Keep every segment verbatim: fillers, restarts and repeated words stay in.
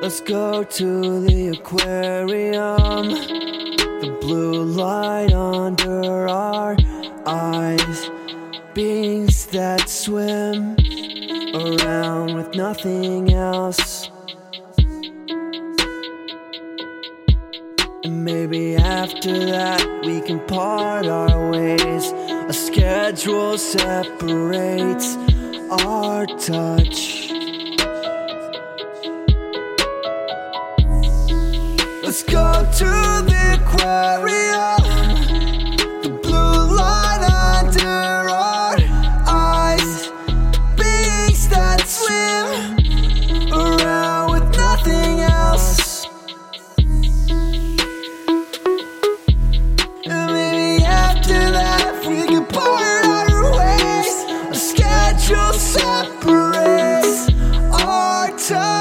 Let's go to the aquarium. The blue light under our eyes. Beings that swim around with nothing else. And maybe after that we can part our ways. A schedule separates our touch. Let's go to the aquarium. The blue light under our eyes. Beings that swim around with nothing else. And maybe after that we can part our ways. A schedule separates our time.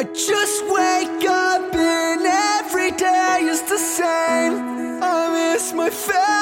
I just wake up and every day is the same. I miss my family.